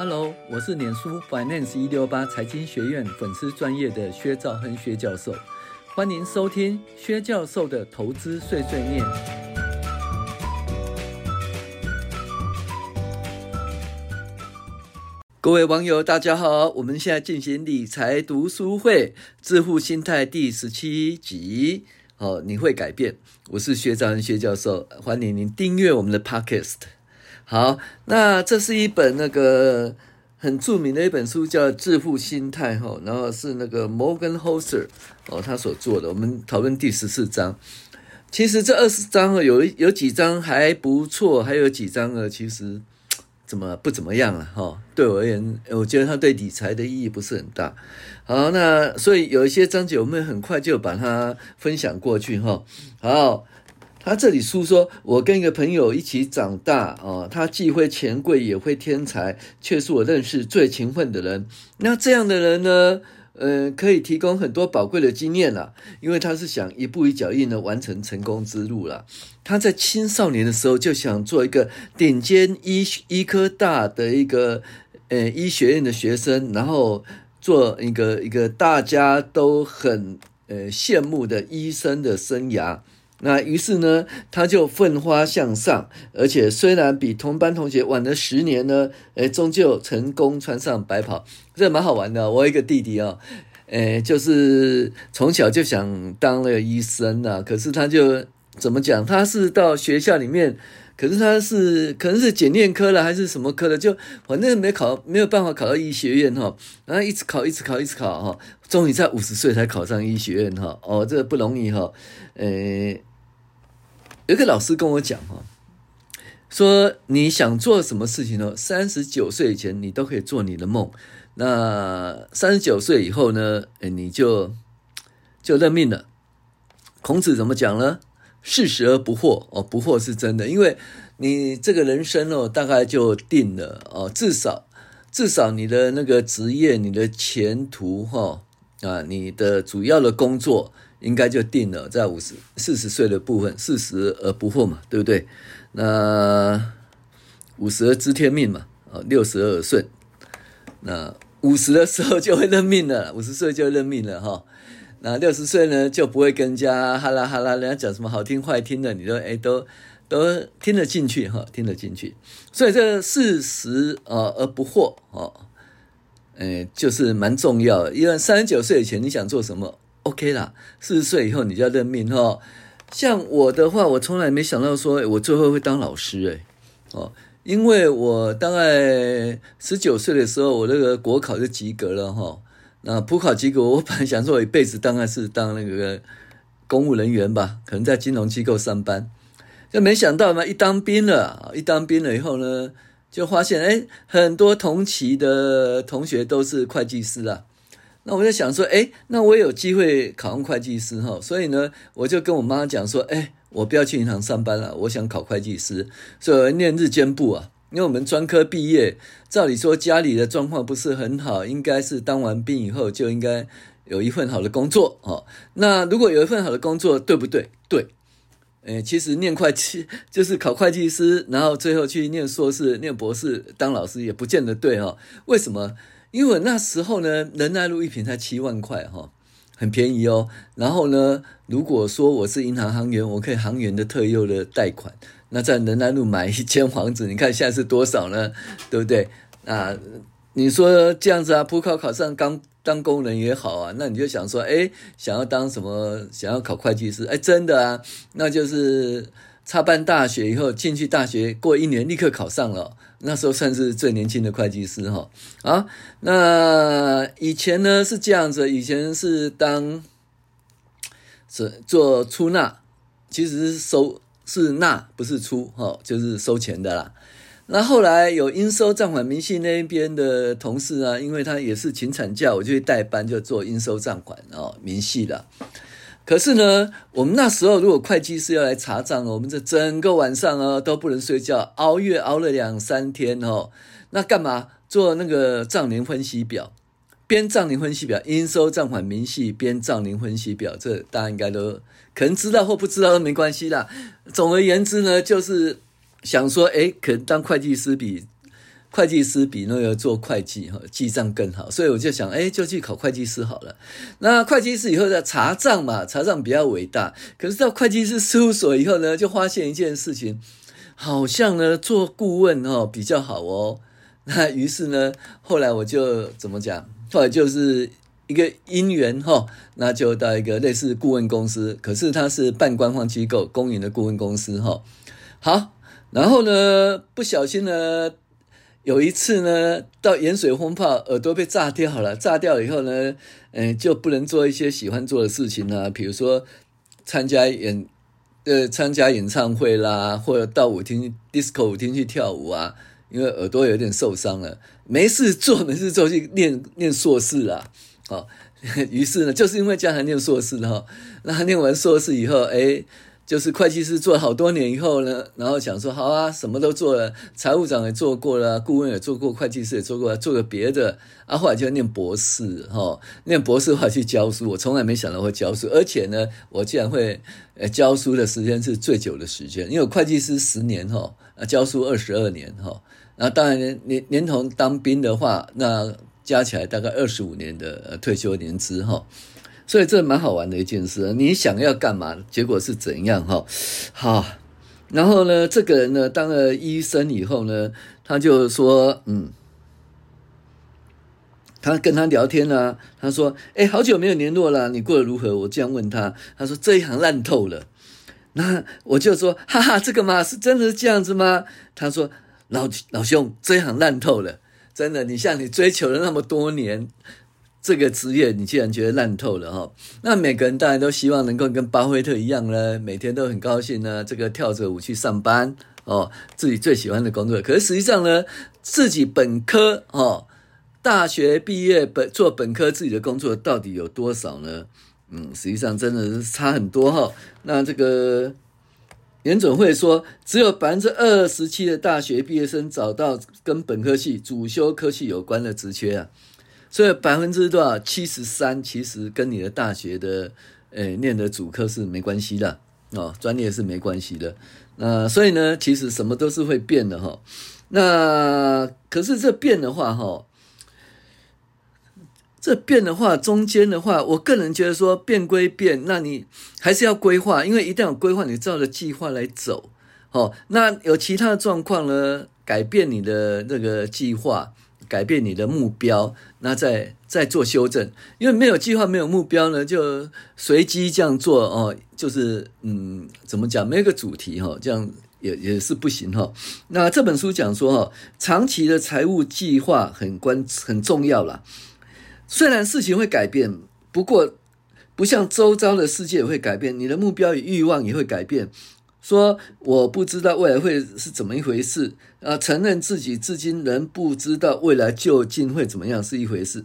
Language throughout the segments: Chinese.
Hello， 我是脸书 Finance168 财经学院粉丝专业的薛兆亨薛教授，欢迎收听薛教授的投资碎碎念。各位网友大家好，我们现在进行理财读书会致富心态第17集。你会改变，我是薛兆亨薛教授，欢迎您订阅我们的 Podcast。好，那这是一本那个很著名的一本书，叫《致富心态》哈，然后是那个 Morgan Holzer 他所做的。我们讨论第14章，其实这20章有几章还不错，还有几章其实不怎么样了哈。对我而言，我觉得它对理财的意义不是很大。好，那所以有一些章节我们很快就把它分享过去哈。好。他这里书说，我跟一个朋友一起长大，他既会钱贵也会天才，却是我认识最勤奋的人。那这样的人呢，可以提供很多宝贵的经验啦，因为他是想一步一脚印的完成成功之路啦。他在青少年的时候就想做一个顶尖医科大的一个医学院的学生，然后做一个大家都很羡慕的医生的生涯。那于是呢，他就奋发向上，而且虽然比同班同学晚了10年呢，终究成功穿上白袍。这蛮好玩的。我有一个弟弟就是从小就想当了医生啊，可是他就怎么讲？他是到学校里面，可是他是可能是检验科了还是什么科的，就反正没有办法考到医学院哈，然后一直考哈，终于在50岁才考上医学院哈。这不容易哈。有个老师跟我讲哈，说你想做什么事情呢？39岁以前你都可以做你的梦，那39岁以后呢，你就认命了。孔子怎么讲呢？适时而不惑，不惑是真的，因为你这个人生大概就定了至少你的那个职业、你的前途你的主要的工作。应该就定了在40岁的部分，40而不惑嘛，对不对？那50而知天命嘛，60而耳顺。那50的时候就会认命了，50岁就认命了哈。那60岁呢就不会跟人家哈啦哈啦，人家讲什么好听坏听的，你都听得进去哈，听得进去。所以这40而不惑就是蛮重要的，因为39岁以前你想做什么？OK 啦，40岁以后你就要认命哈。像我的话，我从来没想到说我最后会当老师因为我大概19岁的时候，我那个国考就及格了哈。那普考及格，我本来想说我一辈子大概是当那个公务人员吧，可能在金融机构上班，就没想到嘛，一当兵了以后呢，就发现很多同期的同学都是会计师啦。那我就想说那我也有机会考上会计师齁，所以呢我就跟我妈讲说我不要去银行上班了，我想考会计师，所以我念日间部啊，因为我们专科毕业，照理说家里的状况不是很好，应该是当完兵以后就应该有一份好的工作齁。那如果有一份好的工作，对不对？对。其实念会计就是考会计师，然后最后去念硕士、念博士当老师也不见得对齁。为什么？因为那时候呢，仁爱路一坪才7万块哈，很便宜哦。然后呢，如果说我是银行行员，我可以行员的特优的贷款，那在仁爱路买一间房子，你看现在是多少呢？对不对？啊，你说这样子啊，普考考上刚当工人也好啊，那你就想说，想要当什么？想要考会计师？真的啊，那就是插班大学以后进去大学，过1年立刻考上了。那时候算是最年轻的会计师齁。那以前呢是这样子，以前是做出纳，其实是纳不是出齁，就是收钱的啦。那后来有应收账款明细那边的同事啊，因为他也是请产假，我就去代班就做应收账款明细啦。可是呢，我们那时候如果会计师要来查账，我们这整个晚上都不能睡觉，熬夜熬了2-3天那干嘛？做那个账年分析表，编账年分析表，应收账款明细，编账年分析表，这大家应该都可能知道或不知道都没关系啦。总而言之呢，就是想说，可能当会计师比会计师比那个做会计记账更好，所以我就想就去考会计师好了。那会计师以后呢，查账嘛，查账比较伟大。可是到会计师事务所以后呢，就发现一件事情，好像呢做顾问比较好哦。那于是呢，后来我就怎么讲，后来就是一个因缘那就到一个类似顾问公司，可是它是半官方机构，公营的顾问公司好，然后呢不小心呢有一次呢到盐水风炮，耳朵被炸掉了，炸掉以后呢就不能做一些喜欢做的事情啦，比如说参加演唱会啦，或者到舞厅 disco 舞厅去跳舞啊，因为耳朵有点受伤了，没事做去念硕士啦。于是呢就是因为这样还念硕士了那念完硕士以后就是会计师做了好多年以后呢，然后想说好啊，什么都做了，财务长也做过了，顾问也做过，会计师也做过了，做个别的啊，后来就念博士念博士后来去教书，我从来没想到会教书，而且呢我竟然会教书的时间是最久的时间，因为我会计师10年教书22年那当然连同当兵的话，那加起来大概25年的退休年资所以这蛮好玩的一件事，你想要干嘛，结果是怎样好，然后呢，这个人呢当了医生以后呢，他就说他跟他聊天啊，他说好久没有联络啦，你过得如何？我这样问他，他说这一行烂透了。那我就说哈哈，这个嘛是真的是这样子吗？他说老兄，这一行烂透了，真的，你像你追求了那么多年。这个职业你既然觉得烂透了那每个人当然都希望能够跟巴菲特一样呢，每天都很高兴呢，这个跳着舞去上班自己最喜欢的工作。可是实际上呢，自己本科大学毕业做本科自己的工作到底有多少呢？实际上真的是差很多那这个联准会说，只有 27% 的大学毕业生找到跟本科系主修科系有关的职缺啊。所以73%其实跟你的大学的念的主科是没关系的专业是没关系的。那所以呢，其实什么都是会变的那可是这变的话中间的话，我个人觉得说变归变，那你还是要规划，因为一旦有规划，你照着计划来走那有其他的状况呢，改变你的那个计划，改变你的目标，那再做修正，因为没有计划没有目标呢，就随机这样做就是怎么讲，没有个主题这样也是不行那这本书讲说长期的财务计划很重要啦。虽然事情会改变，不过不像周遭的世界也会改变，你的目标与欲望也会改变。说我不知道未来会是怎么一回事承认自己至今仍不知道未来究竟会怎么样是一回事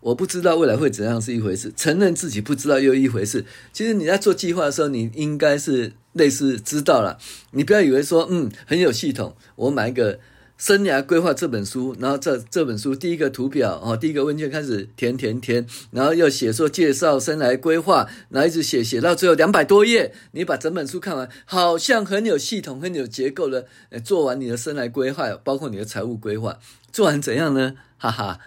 我不知道未来会怎样是一回事，承认自己不知道又一回事。其实你在做计划的时候，你应该是类似知道啦，你不要以为说很有系统，我买一个生涯规划这本书，然后这本书第一个图表第一个问卷开始填，然后又写说介绍生涯规划，然后一直写到最后200多页，你把整本书看完，好像很有系统很有结构的做完你的生涯规划，包括你的财务规划，做完怎样呢？哈哈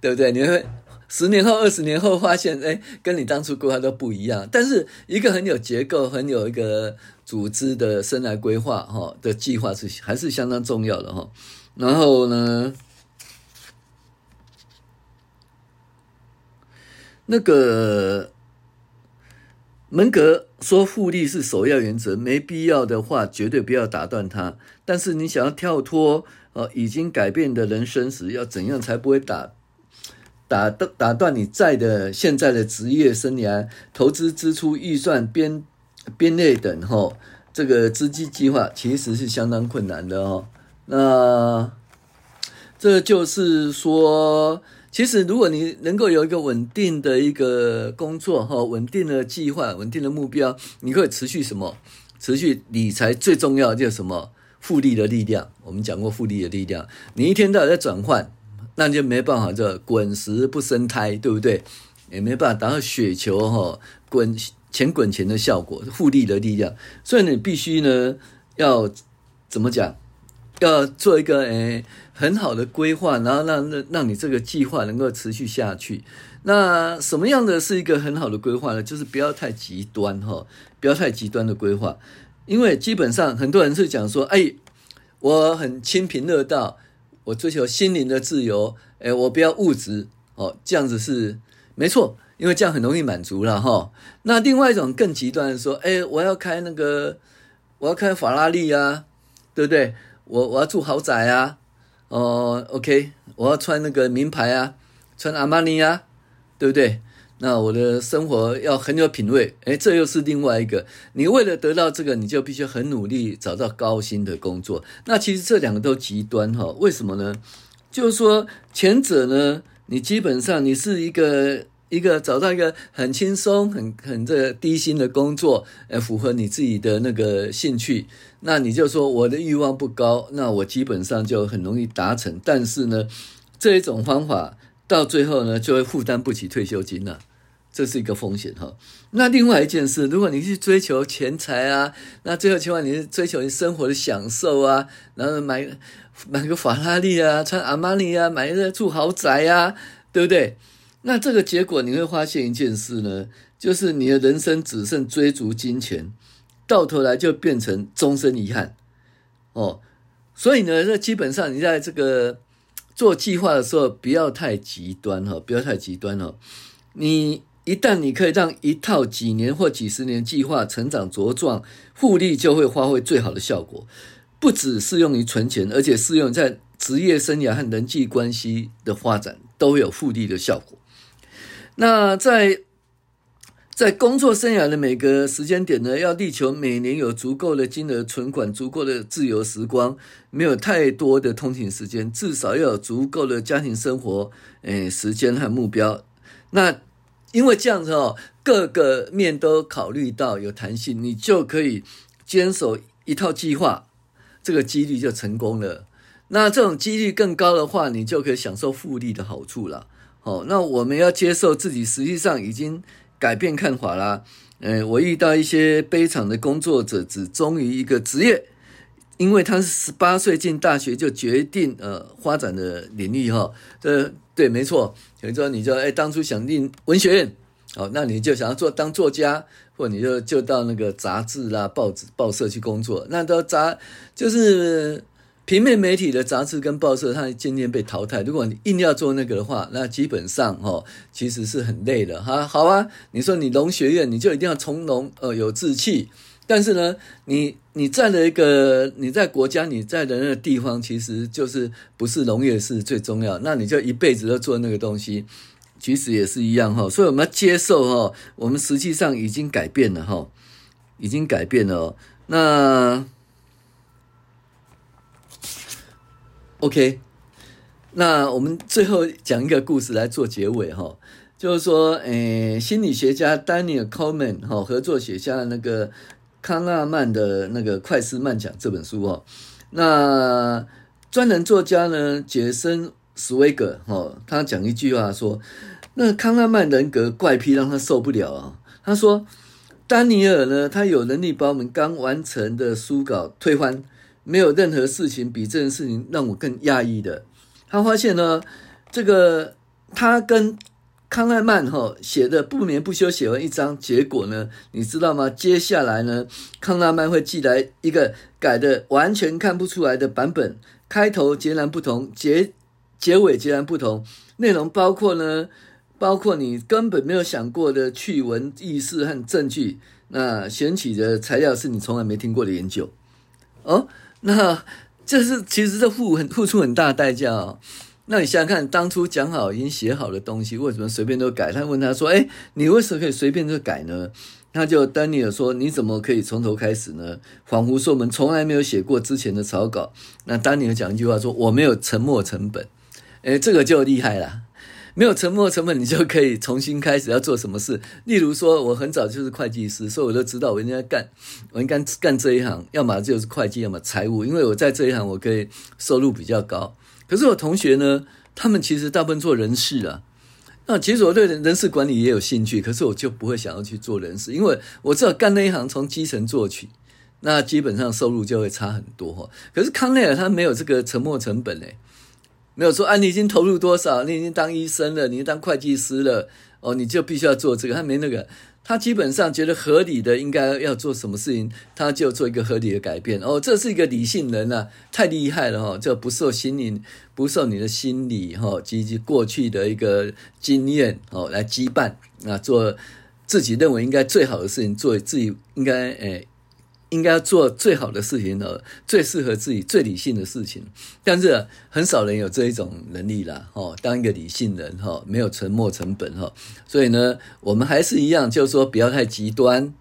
对不对？你会10年后20年后发现跟你当初规划都不一样。但是一个很有结构很有一个组织的生涯规划的计划还是相当重要的然后呢，那个门格说复利是首要原则，没必要的话绝对不要打断它。但是你想要跳脱已经改变的人生时，要怎样才不会打断你现在的职业生涯？投资支出预算编列等这个资金计划其实是相当困难的那这就是说，其实如果你能够有一个稳定的一个工作稳定的计划稳定的目标，你可以持续理财。最重要的就是什么？复利的力量。我们讲过复利的力量，你一天到晚在转换，那就没办法叫滚石不生胎，对不对？也没办法达到雪球滚钱的效果，复利的力量。所以你必须呢要怎么讲，要做一个很好的规划，然后让你这个计划能够持续下去。那什么样的是一个很好的规划呢？就是不要太极端不要太极端的规划，因为基本上很多人是讲说我很清贫乐道，我追求心灵的自由，我不要物质这样子是没错，因为这样很容易满足啦那另外一种更极端的说我要开法拉利啊，对不对？我要住豪宅啊，OK， 我要穿那个名牌啊，穿阿玛尼啊，对不对？那我的生活要很有品味，这又是另外一个。你为了得到这个，你就必须很努力找到高薪的工作。那其实这两个都极端为什么呢？就是说前者呢，你基本上你是一个找到一个很轻松很这个低薪的工作，符合你自己的那个兴趣，那你就说我的欲望不高，那我基本上就很容易达成。但是呢，这一种方法到最后呢就会负担不起退休金了，这是一个风险那另外一件事，如果你去追求钱财啊，那最后千万你是追求你生活的享受啊，然后买个法拉利啊，穿阿玛尼啊，买一个住豪宅啊，对不对？那这个结果你会发现一件事呢，就是你的人生只剩追逐金钱，到头来就变成终身遗憾所以呢，这基本上你在这个做计划的时候不要太极端不要太极端你一旦你可以让一套几年或几十年计划成长茁壮，复利就会发挥最好的效果，不只适用于存钱，而且适用在职业生涯和人际关系的发展，都有复利的效果。那在工作生涯的每个时间点呢，要力求每年有足够的金额存款，足够的自由时光，没有太多的通勤时间，至少要有足够的家庭生活时间和目标。那因为这样子各个面都考虑到有弹性，你就可以坚守一套计划，这个几率就成功了。那这种几率更高的话，你就可以享受复利的好处了。那我们要接受自己实际上已经改变看法啦。我遇到一些悲惨的工作者只忠于一个职业，因为他是18岁进大学就决定发展的领域对，没错。比如说你就当初想进文学院，那你就想要当作家，或者你就到那个杂志啦、报纸、报社去工作。那都就是平面媒体的杂志跟报社，它渐渐被淘汰。如果你硬要做那个的话，那基本上其实是很累的好啊，你说你农学院，你就一定要从农有志气，但是呢，你在国家，你在人的地方，其实就是不是农业是最重要，那你就一辈子都做那个东西，其实也是一样所以我们要接受我们实际上已经改变了已经改变了那OK， 那我们最后讲一个故事来做结尾就是说心理学家 Daniel Kahneman 合作写下那个康纳曼的那个快思慢想这本书那专栏作家呢杰森史威格他讲一句话说，那康纳曼人格怪癖让他受不了他说丹尼尔呢，他有能力把我们刚完成的书稿推翻，没有任何事情比这件事情让我更压抑的。他发现呢，这个他跟康奈曼写的不眠不休写完一章，结果呢，你知道吗？接下来呢，康奈曼会寄来一个改的完全看不出来的版本，开头截然不同，结尾截然不同，内容包括你根本没有想过的趣闻轶事和证据，那选取的材料是你从来没听过的研究那其实这付出很大代价那你想想看，当初讲好已经写好的东西，为什么随便都改？他问他说你为什么可以随便就改呢？他就丹尼尔说，你怎么可以从头开始呢？仿佛说我们从来没有写过之前的草稿。那丹尼尔讲一句话说，我没有沉没成本这个就厉害啦，没有沉没成本，你就可以重新开始要做什么事。例如说，我很早就是会计师，所以我都知道我应该干这一行，要么就是会计，要么财务，因为我在这一行我可以收入比较高。可是我同学呢，他们其实大部分做人事那其实我对人事管理也有兴趣，可是我就不会想要去做人事，因为我知道干那一行从基层做起，那基本上收入就会差很多。可是康奈尔他没有这个沉没成本欸，没有说啊你已经投入多少，你已经当医生了，你已经当会计师了，哦你就必须要做这个，他没那个。他基本上觉得合理的应该要做什么事情，他就做一个合理的改变。哦，这是一个理性人啊，太厉害了哈，就不受你的心理哈及过去的一个经验哦来羁绊，那做自己认为应该最好的事情，做自己应该应该做最好的事情哦，最适合自己、最理性的事情。但是，很少人有这一种能力啦，当一个理性人，没有沉没成本。所以呢，我们还是一样，就是说不要太极端，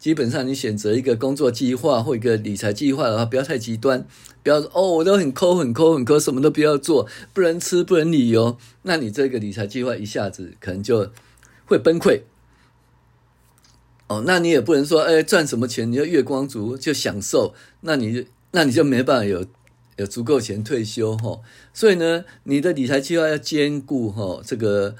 基本上你选择一个工作计划或一个理财计划的话，不要太极端，不要说哦我都很抠很抠很抠，什么都不要做，不能吃不能旅游，那你这个理财计划一下子可能就会崩溃。哦，那你也不能说，赚什么钱你就月光族就享受，那你就没办法有足够钱退休，所以呢，你的理财计划要兼顾，这个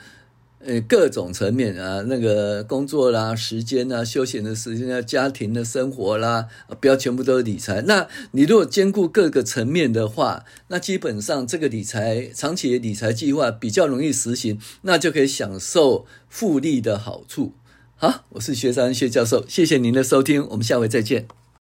各种层面啊，那个工作啦、时间啊、休闲的时间啊、家庭的生活啦，不要全部都是理财。那你如果兼顾各个层面的话，那基本上这个理财长期的理财计划比较容易实行，那就可以享受复利的好处。好，我是薛兆亨薛教授，谢谢您的收听，我们下回再见。